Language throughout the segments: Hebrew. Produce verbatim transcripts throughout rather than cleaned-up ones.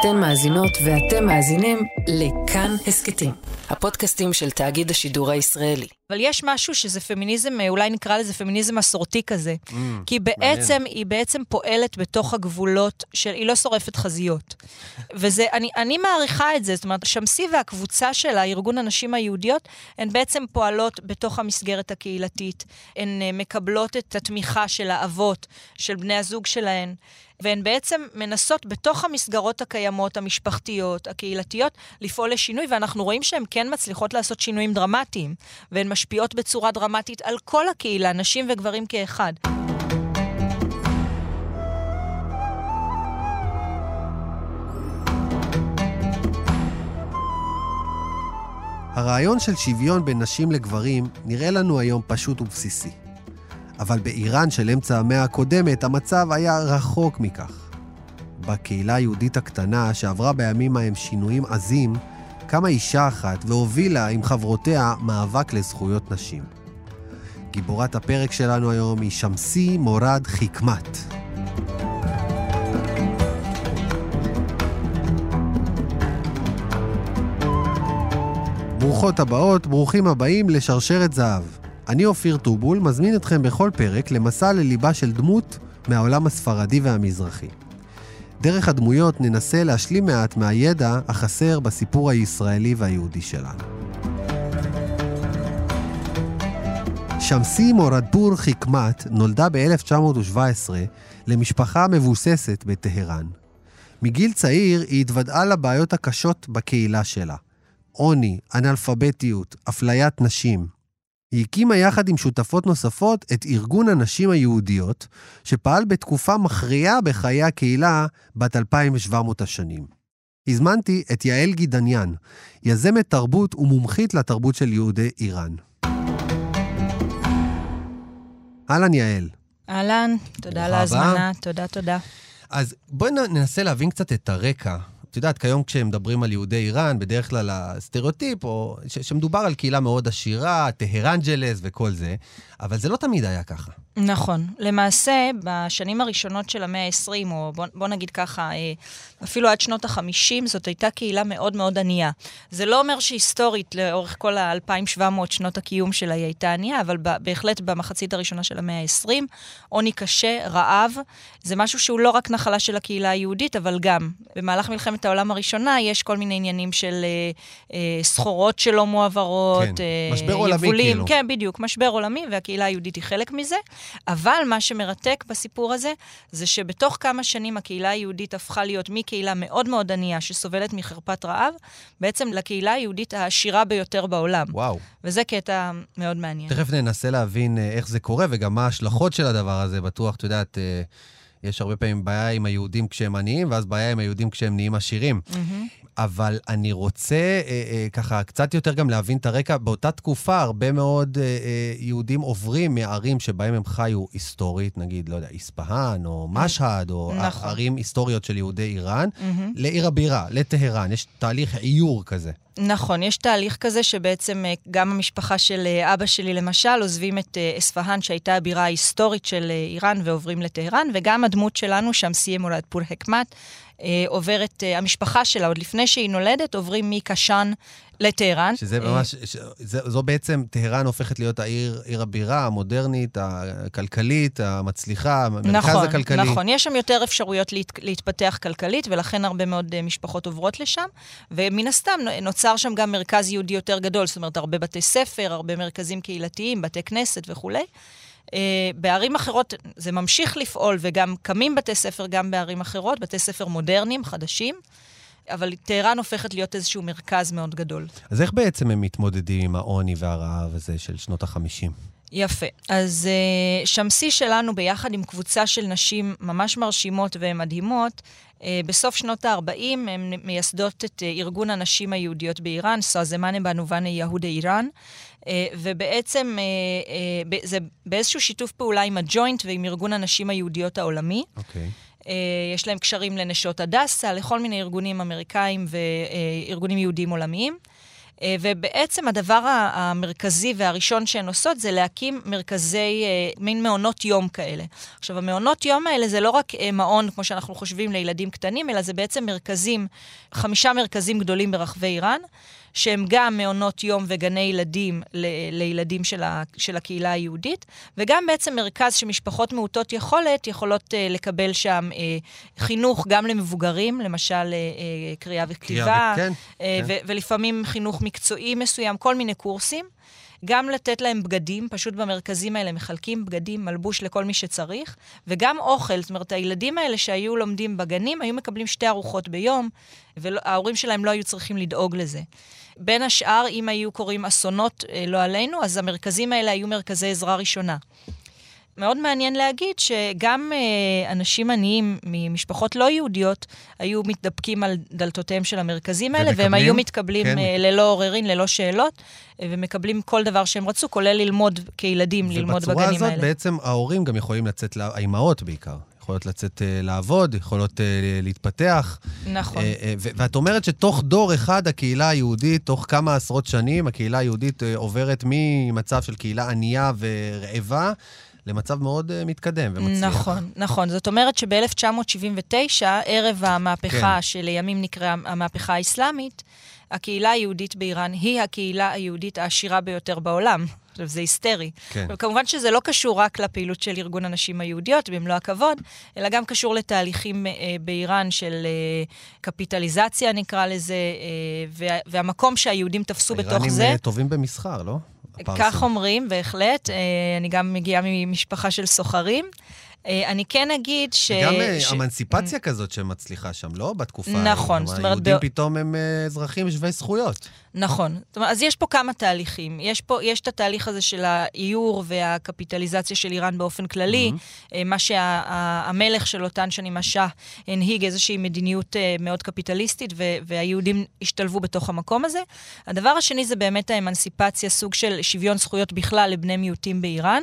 אתן מאזינות ואתם מאזינים לכאן הסקטים, הפודקאסטים של תאגיד השידור הישראלי. אבל יש משהו שזה פמיניזם, אולי נקרא לזה פמיניזם מסורתי כזה, mm, כי בעצם מעניין. היא בעצם פועלת בתוך הגבולות, של, היא לא שורפת חזיות. וזה, אני, אני מעריכה את זה, זאת אומרת, שמסי והקבוצה שלה, ארגון הנשים היהודיות, הן בעצם פועלות בתוך המסגרת הקהילתית, הן מקבלות את התמיכה של האבות, של בני הזוג שלהן, והן בעצם מנסות בתוך המסגרות הקיימות, המשפחתיות, הקהילתיות, לפעול לשינוי, ואנחנו רואים שהן כן מצליחות לעשות שינויים דרמטיים, והן משפיעות בצורה דרמטית על כל הקהילה, נשים וגברים כאחד. הרעיון של שוויון בין נשים לגברים נראה לנו היום פשוט ובסיסי. אבל באיראן של אמצע המאה הקודמת, המצב היה רחוק מכך. בקהילה היהודית הקטנה, שעברה בימים ההם שינויים עזים, קמה אישה אחת והובילה עם חברותיה מאבק לזכויות נשים. גיבורת הפרק שלנו היום היא שמסי מורד חכמת. ברוכות הבאות, ברוכים הבאים לשרשרת זהב. אני אופיר טובול, מזמין אתכם בכל פרק למסע לליבה של דמות מהעולם הספרדי והמזרחי. דרך הדמויות ננסה להשלים מעט מהידע החסר בסיפור הישראלי והיהודי שלנו. שמסי מורדפור חכמת נולדה ב-אלף תשע מאות שבע עשרה למשפחה מבוססת בטהרן. מגיל צעיר היא התוודעה לבעיות הקשות בקהילה שלה. עוני, אנאלפביתיות, אפליית נשים. היא הקימה יחד עם שותפות נוספות את ארגון הנשים היהודיות, שפעל בתקופה מכריעה בחיי הקהילה בת אלפיים ושבע מאות השנים. הזמנתי את יעל גדניאן, יזמת תרבות ומומחית לתרבות של יהודי איראן. אהלן יעל. אהלן, תודה על ההזמנה, תודה תודה. אז בואי ננסה להבין קצת את הרקע. את יודעת, כיום כשמדברים על יהודי איראן, בדרך כלל הסטריאוטיפ, או ש- שמדובר על קהילה מאוד עשירה, טהרנג'לס וכל זה, אבל זה לא תמיד היה ככה. נכון. למעשה, בשנים הראשונות של המאה ה-עשרים, או בוא, בוא נגיד ככה, אפילו עד שנות ה-חמישים, זאת הייתה קהילה מאוד מאוד ענייה. זה לא אומר שהיסטורית, לאורך כל ה-אלפיים ושבע מאות שנות הקיום שלה היא הייתה ענייה, אבל בהחלט במחצית הראשונה של המאה ה-עשרים, עוני קשה, רעב, זה משהו שהוא לא רק נחלה של הקהילה היהודית, אבל גם במהלך מלחמת את העולם הראשונה, יש כל מיני עניינים של אה, אה, סחורות שלא מועברות, כן. אה, משבר יבולים, עולמי כאילו. כן, בדיוק, משבר עולמי, והקהילה היהודית היא חלק מזה, אבל מה שמרתק בסיפור הזה, זה שבתוך כמה שנים הקהילה היהודית הפכה להיות מקהילה מאוד מאוד ענייה, שסובלת מחרפת רעב, בעצם לקהילה היהודית העשירה ביותר בעולם. וואו. וזה קטע מאוד מעניין. תכף ננסה להבין איך זה קורה, וגם מה ההשלכות של הדבר הזה, בטוח, את יודעת, אה... יש הרבה פעמים בעיה עם היהודים כשהם עניים, ואז בעיה עם היהודים כשהם נהיים עשירים. Mm-hmm. אבל אני רוצה אה, אה, ככה קצת יותר גם להבין את הרקע. באותה תקופה הרבה מאוד אה, אה, יהודים עוברים מערים שבהם הם חיו היסטורית, נגיד, לא יודע, איספהאן או משהד, או נכון. ערים היסטוריות של יהודי איראן, mm-hmm. לעיר הבירה, לטהרן. יש תהליך איור כזה. נכון, יש תהליך כזה שבעצם גם המשפחה של אבא שלי למשל עוזבים את אספהאן שהייתה הבירה ההיסטורית של איראן ועוברים לטהרן, וגם הדמות שלנו, שמסי מורדפור חכמת, עוברת, המשפחה שלה עוד לפני שהיא נולדת, עוברים מקשאן לטהרן. שזה ממש, זו בעצם, טהרן הופכת להיות העיר, עיר הבירה המודרנית, הכלכלית, המצליחה, המרכז הכלכלי. נכון, יש שם יותר אפשרויות להתפתח כלכלית, ולכן הרבה מאוד משפחות עוברות לשם, ומן הסתם נוצר שם גם מרכז יהודי יותר גדול, זאת אומרת, הרבה בתי ספר, הרבה מרכזים קהילתיים, בתי כנסת וכולי. בערים אחרות זה ממשיך לפעול, וגם קמים בתי ספר גם בערים אחרות, בתי ספר מודרניים, חדשים, אבל טהרן הופכת להיות איזשהו מרכז מאוד גדול. אז איך בעצם הם מתמודדים עם העוני והרעב הזה של שנות החמישים? יפה. אז שמסי שלנו ביחד עם קבוצה של נשים ממש מרשימות ומדהימות, בסוף שנות ה-ארבעים הם מייסדות את ארגון הנשים היהודיות באיראן, סאזמן בנובן יהוד איראן, ובעצם זה באיזשהו שיתוף פעולה עם הג'וינט ועם ארגון הנשים היהודיות העולמי. אוקיי. יש להם קשרים לנשות הדסה, לכל מיני ארגונים אמריקאים וארגונים יהודים עולמיים. ובעצם הדבר המרכזי והראשון שהן עושות זה להקים מרכזי, מין מעונות יום כאלה. עכשיו, המעונות יום האלה זה לא רק מעון, כמו שאנחנו חושבים, לילדים קטנים, אלא זה בעצם מרכזים, חמישה מרכזים גדולים ברחבי איראן, שהם גם מעונות יום וגני ילדים ל- לילדים של, ה- של הקהילה היהודית, וגם בעצם מרכז שמשפחות מעוטות יכולת, יכולות uh, לקבל שם uh, חינוך גם למבוגרים, למשל uh, קריאה וכתיבה, כן, uh, כן. ו- ולפעמים חינוך מקצועי מסוים, כל מיני קורסים. גם לתת להם בגדים, פשוט במרכזים האלה מחלקים בגדים, מלבוש לכל מי שצריך, וגם אוכל, זאת אומרת, הילדים האלה שהיו לומדים בגנים, היו מקבלים שתי ארוחות ביום, וההורים שלהם לא היו צריכים לדאוג לזה. בין השאר, אם היו קוראים אסונות לא עלינו, אז המרכזים האלה היו מרכזי עזרה ראשונה. מאוד מעניין להגיד שגם אנשים עניים ממשפחות לא יהודיות היו מתדפקים על דלתותיהם של המרכזים האלה, והם היו מתקבלים ללא עוררין, ללא שאלות, ומקבלים כל דבר שהם רצו, כולל ללמוד כילדים, ללמוד בגנים האלה. ובצורה הזאת בעצם ההורים גם יכולים לצאת, האימהות בעיקר, יכולות לצאת לעבוד, יכולות להתפתח. נכון. ואת אומרת שתוך דור אחד הקהילה היהודית, תוך כמה עשרות שנים, הקהילה היהודית עוברת ממצב של קהילה ענייה ורעבה, למצב מאוד uh, מתקדם ומצליח. נכון, נכון. זאת אומרת שב-אלף תשע מאות שבעים ותשע, ערב המהפכה, כן. שלימים נקרא המהפכה האסלאמית, הקהילה היהודית באיראן היא הקהילה היהודית העשירה ביותר בעולם. עכשיו, זה היסטרי. כן. וכמובן שזה לא קשור רק לפעילות של ארגון הנשים היהודיות, במלוא הכבוד, אלא גם קשור לתהליכים אה, באיראן של אה, קפיטליזציה, נקרא לזה, אה, וה, והמקום שהיהודים תפסו בתוך זה. האיראנים אה, טובים במסחר, לא? כך אומרים, בהחלט. אני גם מגיעה ממשפחה של סוחרים. אני כן אגיד ש... גם אמנסיפציה כזאת שמצליחה שם, לא? בתקופה... נכון, זאת אומרת... היהודים פתאום הם אזרחים שווי זכויות. נכון. אז יש פה כמה תהליכים. יש פה, יש את התהליך הזה של האיור והקפיטליזציה של איראן באופן כללי, מה שהמלך של אותן שנים השאה הנהיג איזושהי מדיניות מאוד קפיטליסטית, והיהודים השתלבו בתוך המקום הזה. הדבר השני זה באמת האמנסיפציה, סוג של שוויון זכויות בכלל לבני מיעוטים באיראן.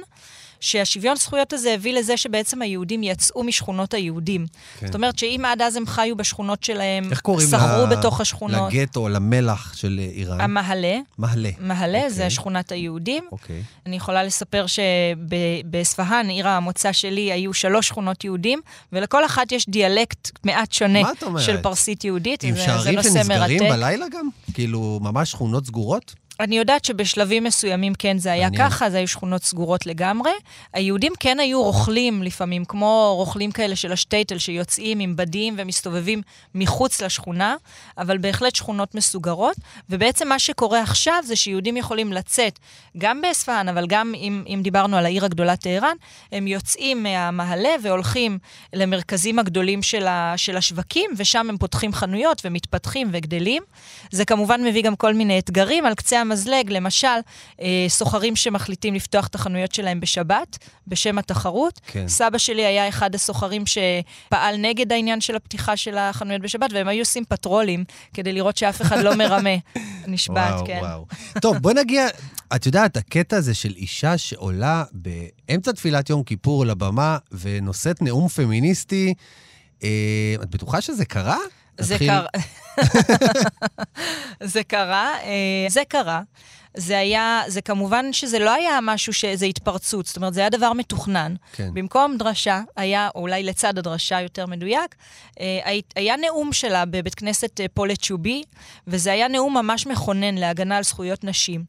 שהשוויון זכויות הזה הביא לזה שבעצם היהודים יצאו משכונות היהודים. כן. זאת אומרת שאם עד אז הם חיו בשכונות שלהם, סחרו לה... בתוך השכונות. לגטו, למלח של איראן? המהלה. מהלה. מהלה, אוקיי. זה שכונת היהודים. אוקיי. אני יכולה לספר שבספהאן, עיר המוצא שלי, היו שלוש שכונות יהודים, ולכל אחת יש דיאלקט מעט שונה של פרסית יהודית. עם שערים שנסגרים מרתק. בלילה גם? כאילו ממש שכונות סגורות? אני יודעת שבשלבים מסוימים כן זה היה ככה, אז היו שכונות סגורות לגמרי. היהודים כן היו רוכלים לפעמים, כמו רוכלים כאלה של השטייטל, שיוצאים עם בדים ומסתובבים מחוץ לשכונה, אבל בהחלט שכונות מסוגרות, ובעצם מה שקורה עכשיו זה שיהודים יכולים לצאת, גם באספהאן, אבל גם אם, אם דיברנו על העיר הגדולה תהרן, הם יוצאים מהמהלה והולכים למרכזים הגדולים של, ה, של השווקים, ושם הם פותחים חנויות ומתפתחים וגדלים. זה כמובן מביא גם כל מיני אתגרים על קצה מזלג, למשל, סוחרים שמחליטים לפתוח את החנויות שלהם בשבת, בשם התחרות. כן. סבא שלי היה אחד הסוחרים שפעל נגד העניין של הפתיחה של החנויות בשבת, והם היו עושים פטרולים כדי לראות שאף אחד לא מרמה. נשבעת, וואו, כן. וואו. טוב, בוא נגיע, את יודעת, הקטע הזה של אישה שעולה באמצע תפילת יום כיפור לבמה ונושאת נאום פמיניסטי, אה, את בטוחה שזה קרה? זה קרה. זה קרה, זה קרה. זה היה, זה כמובן שזה לא היה משהו שזה התפרצות, זאת אומרת, זה היה דבר מתוכנן. כן. במקום דרשה, היה, או אולי לצד הדרשה יותר מדויק, היה נאום שלה בבית כנסת פולט שובי, וזה היה נאום ממש מכונן להגנה על זכויות נשים.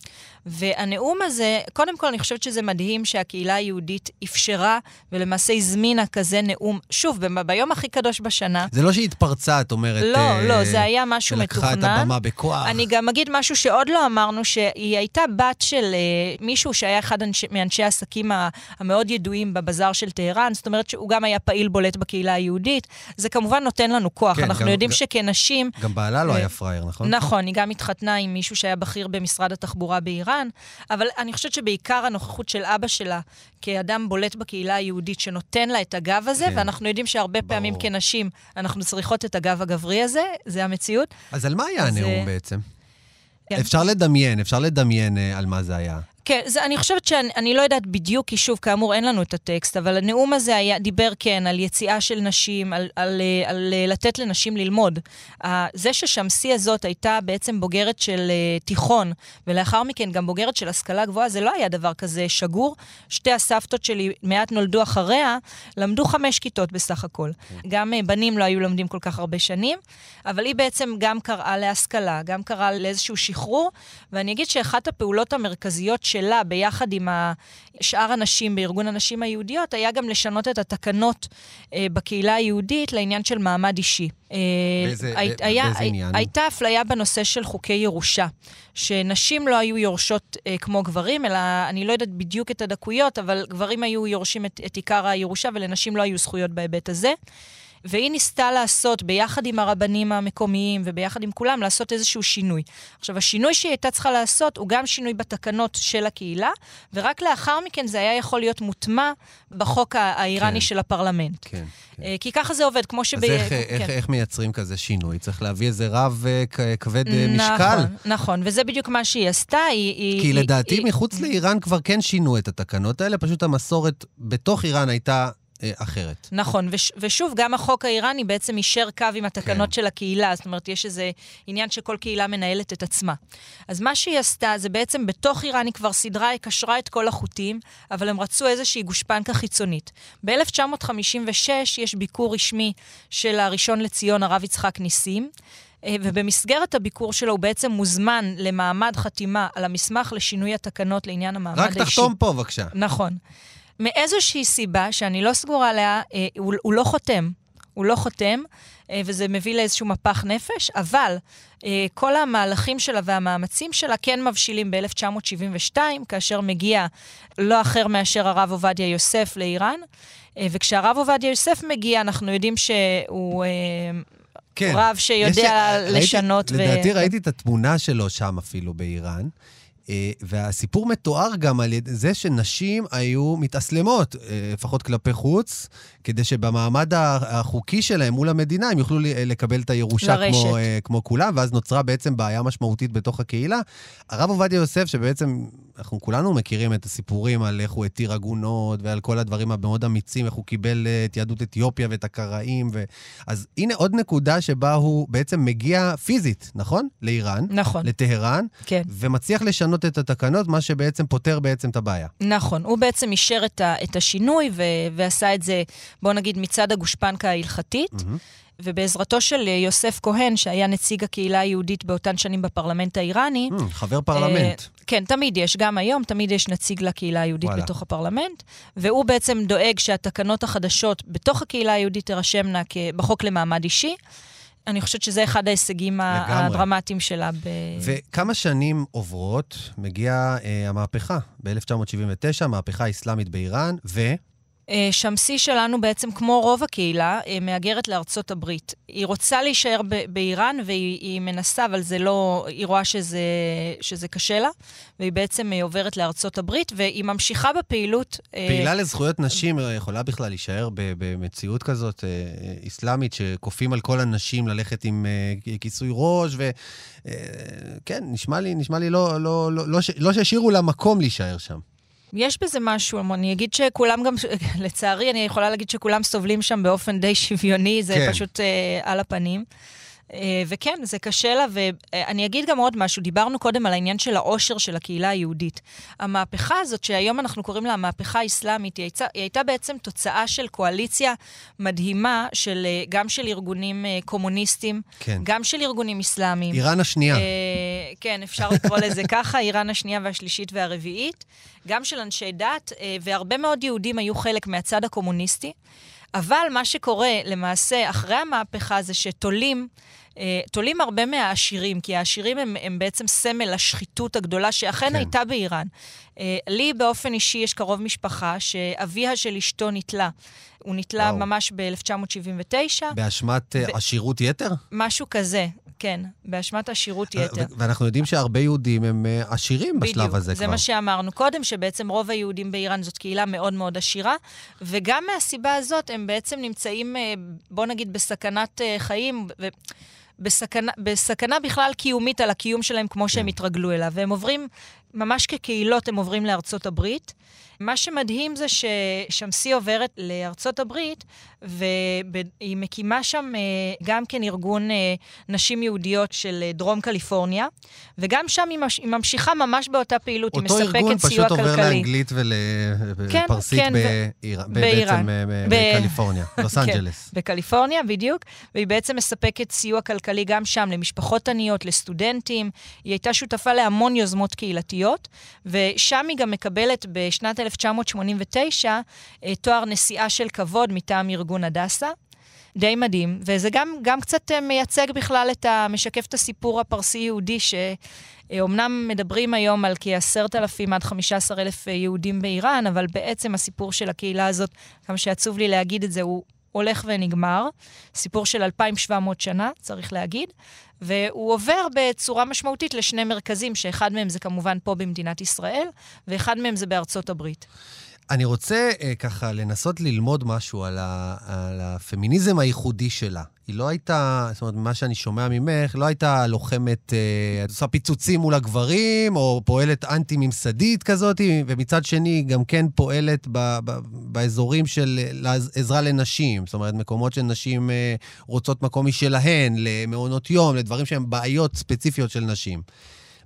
והנאום הזה, קודם כל אני חושבת שזה מדהים שהקהילה היהודית אפשרה ולמעשה הזמינה כזה נאום, שוב, ב- ביום הכי קדוש בשנה. זה לא שהתפרצה, את אומרת. לא, אה, לא, זה היה משהו מתוכנן. לקחה את הבמה בכוח. אני גם אגיד משהו שעוד לא אמרנו, שהיא הייתה בת של אה, מישהו שהיה אחד אנשי, מאנשי העסקים ה- המאוד ידועים בבזאר של טהרן, זאת אומרת שהוא גם היה פעיל בולט בקהילה היהודית, זה כמובן נותן לנו כוח, כן, אנחנו גם, יודעים גם, שכנשים... גם בעלה לא ו- היה פרייר, נכון? נכון, היא גם התחתנה עם מישהו שהיה בכיר במשרד התחבורה באיראן, אבל אני חושבת שבעיקר הנוכחות של אבא שלה, כאדם בולט בקהילה היהודית שנותן לה את הגב הזה, ואנחנו יודעים שהרבה פעמים כנשים אנחנו צריכות את הגב הגברי הזה, זה המציאות. אז על מה היה הנאום בעצם? אפשר לדמיין, אפשר לדמיין על מה זה היה. כן, זה, אני חושבת שאני אני לא יודעת בדיוק, כי שוב, כאמור, אין לנו את הטקסט, אבל הנאום הזה היה, דיבר כן על יציאה של נשים, על, על, על, על לתת לנשים ללמוד. Uh, זה ששמסי הזאת הייתה בעצם בוגרת של uh, תיכון, ולאחר מכן גם בוגרת של השכלה גבוהה, זה לא היה דבר כזה שגור. שתי הסבתות שלי מעט נולדו אחריה, למדו חמש כיתות בסך הכל. גם uh, בנים לא היו לומדים כל כך הרבה שנים, אבל היא בעצם גם קראה להשכלה, גם קראה לאיזשהו שחרור, ואני אגיד שאחת הפעולות המרכזיות שלה ביחד עם שאר הנשים בארגון הנשים היהודיות, היה גם לשנות את התקנות אה, בקהילה היהודית לעניין של מעמד אישי. אה, באיזה, הי, באיזה היה, עניין? הייתה אפליה בנושא של חוקי ירושה, שנשים לא היו יורשות אה, כמו גברים, אלא אני לא יודעת בדיוק את הדקויות, אבל גברים היו יורשים את, את עיקר הירושה, ולנשים לא היו זכויות בהיבט הזה. והיא ניסתה לעשות, ביחד עם הרבנים המקומיים, וביחד עם כולם, לעשות איזשהו שינוי. עכשיו, השינוי שהיא הייתה צריכה לעשות, הוא גם שינוי בתקנות של הקהילה, ורק לאחר מכן זה היה יכול להיות מוטמע בחוק האיראני של הפרלמנט. כן, כן. כי ככה זה עובד, כמו שב... אז איך, איך, איך מייצרים כזה שינוי? צריך להביא איזה רב כבד משקל. נכון, נכון, וזה בדיוק מה שהיא עשתה. כי לדעתי, מחוץ לאיראן כבר כן שינו את התקנות האלה, פשוט המסורת בתוך איראן הייתה אחרת. נכון, וש, ושוב, גם החוק האיראני בעצם אישר קו עם התקנות כן. של הקהילה, זאת אומרת, יש איזה עניין שכל קהילה מנהלת את עצמה. אז מה שהיא עשתה, זה בעצם בתוך איראני כבר סדרה, היא קשרה את כל החוטים, אבל הם רצו איזושהי גושפנקה חיצונית. ב-אלף תשע מאות חמישים ושש יש ביקור רשמי של הראשון לציון, הרב יצחק ניסים, ובמסגרת הביקור שלו הוא בעצם מוזמן למעמד חתימה על המסמך לשינוי התקנות לעניין המעמד האישי. רק תחתום פה, בבקשה. נכון. מאיזושהי סיבה, שאני לא סגורה עליה, הוא, הוא לא חותם. הוא לא חותם, וזה מביא לאיזשהו מפח נפש, אבל כל המהלכים שלה והמאמצים שלה כן מבשילים ב-אלף תשע מאות שבעים ושתיים, כאשר מגיע לא אחר מאשר הרב עובדיה יוסף לאיראן, וכשהרב עובדיה יוסף מגיע, אנחנו יודעים שהוא... כן. רב שיודע יש... לשנות. ראיתי, ו... לדעתי ראיתי את התמונה שלו שם אפילו באיראן, והסיפור מתואר גם על זה שנשים היו מתאסלמות, לפחות כלפי חוץ, כדי שבמעמד החוקי שלהם מול המדינה, הם יוכלו לקבל את הירושה כמו, כמו כולם, ואז נוצרה בעצם בעיה משמעותית בתוך הקהילה. הרב עובדיה יוסף, שבעצם אנחנו כולנו מכירים את הסיפורים על איך הוא התיר עגונות, ועל כל הדברים המאוד אמיצים, איך הוא קיבל את יהדות אתיופיה ואת הקראים, ו... אז הנה עוד נקודה שבה הוא בעצם מגיע פיזית, נכון? לאיראן, נכון. לטהרן, כן. ומצליח לשנות את התקנות, מה שבעצם פותר בעצם את הבעיה. נכון, הוא בעצם אישר את, ה, את השינוי, ו, ועשה את זה, בוא נגיד, מצד הגושפנקה ההלכתית, mm-hmm. ובעזרתו של יוסף כהן, שהיה נציג הקהילה היהודית באותן שנים בפרלמנט האיראני. Mm, חבר פרלמנט. Uh, כן, תמיד יש, גם היום, תמיד יש נציג לקהילה היהודית וואלה. בתוך הפרלמנט, והוא בעצם דואג שהתקנות החדשות בתוך הקהילה היהודית תרשמנה בחוק למעמד אישי, אני חושבת שזה אחד ההישגים לגמרי. הדרמטיים שלה. ב... וכמה שנים עוברות מגיעה אה, המהפכה, ב-אלף תשע מאות שבעים ותשע, המהפכה האסלאמית באיראן, ו... אה, שמסי שלנו בעצם, כמו רוב הקהילה, אה, מאגרת לארצות הברית. היא רוצה להישאר ב- באיראן, והיא מנסה, אבל זה לא... היא רואה שזה, שזה קשה לה, והיא בעצם אה, עוברת לארצות הברית, והיא ממשיכה בפעילות... אה, פעילה לזכויות נשים יכולה בכלל להישאר ב- במציאות כזאת אה, אה, אסלאמית, שקופים על כל הנשים ללכת עם אה, כיסוי ראש, ו... אה, כן, נשמע לי, נשמע לי לא, לא, לא, לא, ש- לא שהשאירו לה מקום להישאר שם. יש בזה משהו, אני אגיד שכולם גם, לצערי, אני יכולה להגיד שכולם סובלים שם באופן די שוויוני, זה כן. פשוט אה, על הפנים. אה, וכן, זה קשה לה, ואני אגיד גם עוד משהו, דיברנו קודם על העניין של העושר של הקהילה היהודית. המהפכה הזאת, שהיום אנחנו קוראים לה המהפכה האסלאמית, היא הייתה בעצם תוצאה של קואליציה מדהימה, של, גם של ארגונים קומוניסטים, כן. גם של ארגונים אסלאמיים. איראן השנייה. אה, כן, אפשר לקרוא לזה ככה, איראן השנייה והשלישית והרביעית. גם של אנשי דת, והרבה מאוד יהודים היו חלק מהצד הקומוניסטי, אבל מה שקורה למעשה אחרי המהפכה זה שתולים, תולים הרבה מהעשירים, כי העשירים הם, הם בעצם סמל השחיתות הגדולה שאכן כן. הייתה באיראן. לי באופן אישי יש קרוב משפחה שאביה של אשתו נטלה. הוא נטלה וואו. ממש ב-אלף תשע מאות שבעים ותשע. באשמת ו... עשירות יתר? משהו כזה, כן. באשמת עשירות יתר. ו- ואנחנו יודעים שהרבה יהודים הם עשירים בדיוק, בשלב הזה זה כבר. זה מה שאמרנו קודם, שבעצם רוב היהודים באיראן זאת קהילה מאוד מאוד עשירה, וגם מהסיבה הזאת הם בעצם נמצאים, בוא נגיד, בסכנת חיים, ו... בסכנה, בסכנה בכלל קיומית על הקיום שלהם כמו שהם התרגלו אליו, והם עוברים ממש כקהילות הם עוברים לארצות הברית. מה שמדהים זה ששמסי עוברת לארצות הברית, והיא מקימה שם גם כן ארגון נשים יהודיות של דרום קליפורניה, וגם שם היא ממשיכה ממש באותה פעילות, היא מספקת סיוע כלכלי. אותו ארגון פשוט עובר לאנגלית ולפרסית בעצם בקליפורניה, לוס אנג'לס. בקליפורניה, בדיוק, והיא בעצם מספקת סיוע כלכלי גם שם, למשפחות עניות, לסטודנטים, היא הייתה שותפה להמון יוזמות קהילתיות, ושם היא גם מקבלת בשנת אלף תשע מאות שמונים ותשע תואר נשיאה של כבוד מטעם ארגון הדסה. די מדהים, וזה גם, גם קצת מייצג בכלל את המשקף את הסיפור הפרסי-יהודי, שאומנם מדברים היום על כ-עשרת אלפים עד חמישה עשר אלף יהודים באיראן, אבל בעצם הסיפור של הקהילה הזאת, כמה שעצוב לי להגיד את זה, הוא הולך ונגמר. סיפור של אלפיים ושבע מאות שנה, צריך להגיד, והוא עובר בצורה משמעותית לשני מרכזים, שאחד מהם זה כמובן פה במדינת ישראל, ואחד מהם זה בארצות הברית. אני רוצה אה, ככה לנסות ללמוד משהו על, ה, על הפמיניזם הייחודי שלה. היא לא הייתה, זאת אומרת, מה שאני שומע ממך, לא הייתה לוחמת, אה, עושה פיצוצים מול הגברים, או פועלת אנטי-ממסדית כזאת, ומצד שני גם כן פועלת ב, ב, באזורים של עזרה לנשים, זאת אומרת, מקומות של נשים אה, רוצות מקום משלהן, למעונות יום, לדברים שהם בעיות ספציפיות של נשים.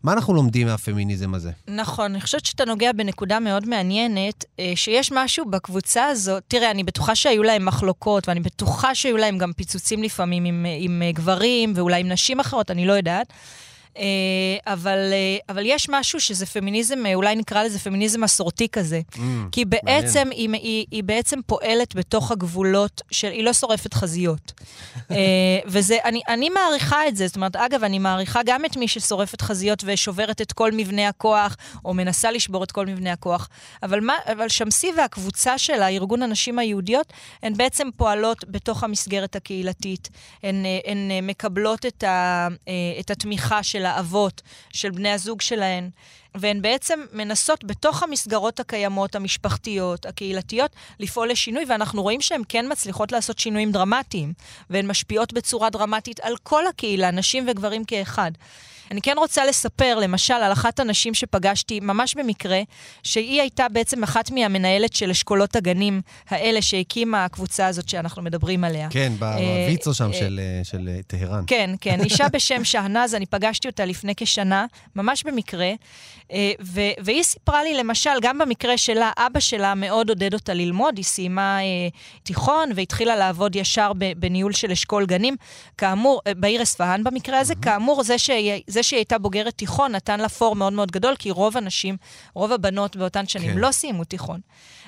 מה אנחנו לומדים מהפמיניזם הזה? נכון, אני חושבת שאתה נוגע בנקודה מאוד מעניינת, שיש משהו בקבוצה הזאת, תראה, אני בטוחה שהיו להם מחלוקות, ואני בטוחה שהיו להם גם פיצוצים לפעמים עם, עם גברים, ואולי עם נשים אחרות, אני לא יודעת, אבל, אבל יש משהו שזה פמיניזם, אולי נקרא לזה פמיניזם מסורתי כזה, mm, כי בעצם היא, היא, היא בעצם פועלת בתוך הגבולות של, היא לא שורפת חזיות. וזה, אני, אני מעריכה את זה, זאת אומרת, אגב, אני מעריכה גם את מי ששורפת חזיות ושוברת את כל מבנה הכוח, או מנסה לשבור את כל מבנה הכוח, אבל, מה, אבל שמסי והקבוצה שלה, ארגון הנשים היהודיות, הן בעצם פועלות בתוך המסגרת הקהילתית, הן, הן מקבלות את, ה, את התמיכה של של האבות, של בני הזוג שלהן, והן בעצם מנסות בתוך המסגרות הקיימות, המשפחתיות, הקהילתיות, לפעול לשינוי, ואנחנו רואים שהן כן מצליחות לעשות שינויים דרמטיים, והן משפיעות בצורה דרמטית על כל הקהילה, נשים וגברים כאחד. אני כן רוצה לספר, למשל, על אחת הנשים שפגשתי, ממש במקרה, שהיא הייתה בעצם אחת מהמנהלת של אשכולות הגנים האלה שהקימה הקבוצה הזאת שאנחנו מדברים עליה. כן, בוויצו שם של טהרן. כן, כן, אישה בשם שהנז, אני פגשתי אותה לפני כשנה, ממש במקרה, והיא סיפרה לי, למשל, גם במקרה שלה, אבא שלה מאוד עודד אותה ללמוד, היא סיימה תיכון והתחילה לעבוד ישר בניהול של אשכול גנים, כאמור, בעיר אספהאן במקרה הזה, כאמור, זה שהיא זה שהיא הייתה בוגרת תיכון, נתן לה פור מאוד מאוד גדול, כי רוב הנשים, רוב הבנות באותן שנים, כן. לא סיימו תיכון.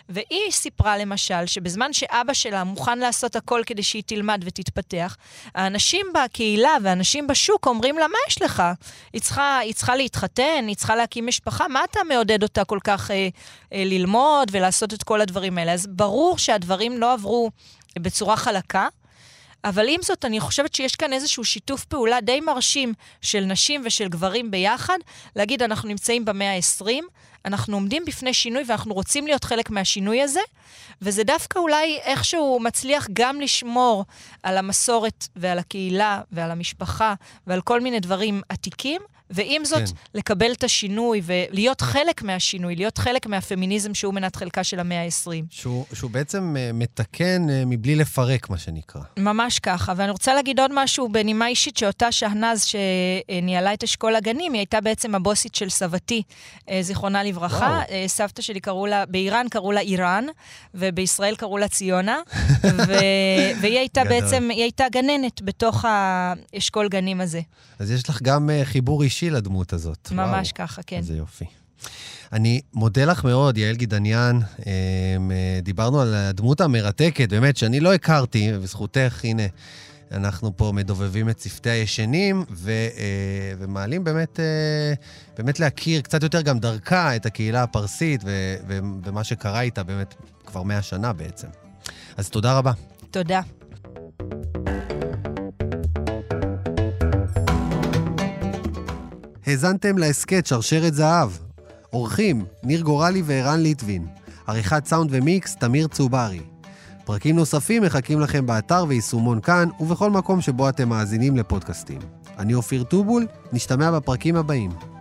והיא סיפרה למשל, שבזמן שאבא שלה מוכן לעשות הכל כדי שהיא תלמד ותתפתח, האנשים בקהילה והאנשים בשוק אומרים לה, מה יש לך? היא צריכה, היא צריכה להתחתן, היא צריכה להקים משפחה, מה אתה מעודד אותה כל כך אה, אה, ללמוד ולעשות את כל הדברים האלה? אז ברור שהדברים לא עברו בצורה חלקה, אבל עם זאת, אני חושבת שיש כאן איזשהו שיתוף פעולה די מרשים של נשים ושל גברים ביחד, להגיד, אנחנו נמצאים במאה ה-עשרים, אנחנו עומדים בפני שינוי ואנחנו רוצים להיות חלק מהשינוי הזה, וזה דווקא אולי איכשהו מצליח גם לשמור על המסורת ועל הקהילה ועל המשפחה ועל כל מיני דברים עתיקים, ועם זאת, כן. לקבל את השינוי ולהיות חלק מהשינוי, להיות חלק מהפמיניזם שהוא מנת חלקה של המאה ה-עשרים. שהוא, שהוא בעצם מתקן מבלי לפרק, מה שנקרא. ממש ככה, ואני רוצה להגיד עוד משהו בנימה אישית, שאותה שהנז שניהלה את אשכול הגנים, היא הייתה בעצם הבוסית של סבתי, זיכרונה לברכה. וואו. סבתא שלי קראו לה, באיראן קראו לה איראן, ובישראל קראו לה ציונה, ו... והיא הייתה בעצם, היא הייתה גננת בתוך האשכול גנים הזה. אז יש לך גם חיבור אישי לדמות הזאת. ממש וואו, ככה, כן. זה יופי. אני מודה לך מאוד, יעל גדניאן, דיברנו על הדמות המרתקת, באמת שאני לא הכרתי, ובזכותך, הנה, אנחנו פה מדובבים את צוותי הישנים, ו, ומעלים באמת, באמת להכיר קצת יותר גם דרכה את הקהילה הפרסית, ו, ומה שקרה איתה באמת כבר מאה שנה בעצם. אז תודה רבה. תודה. האזנתם להסקט שרשרת זהב. עורכים, ניר גורלי וערן ליטבין. עריכת סאונד ומיקס, תמיר צובארי. פרקים נוספים מחכים לכם באתר ויישומון כאן, ובכל מקום שבו אתם מאזינים לפודקאסטים. אני אופיר טובול, נשתמע בפרקים הבאים.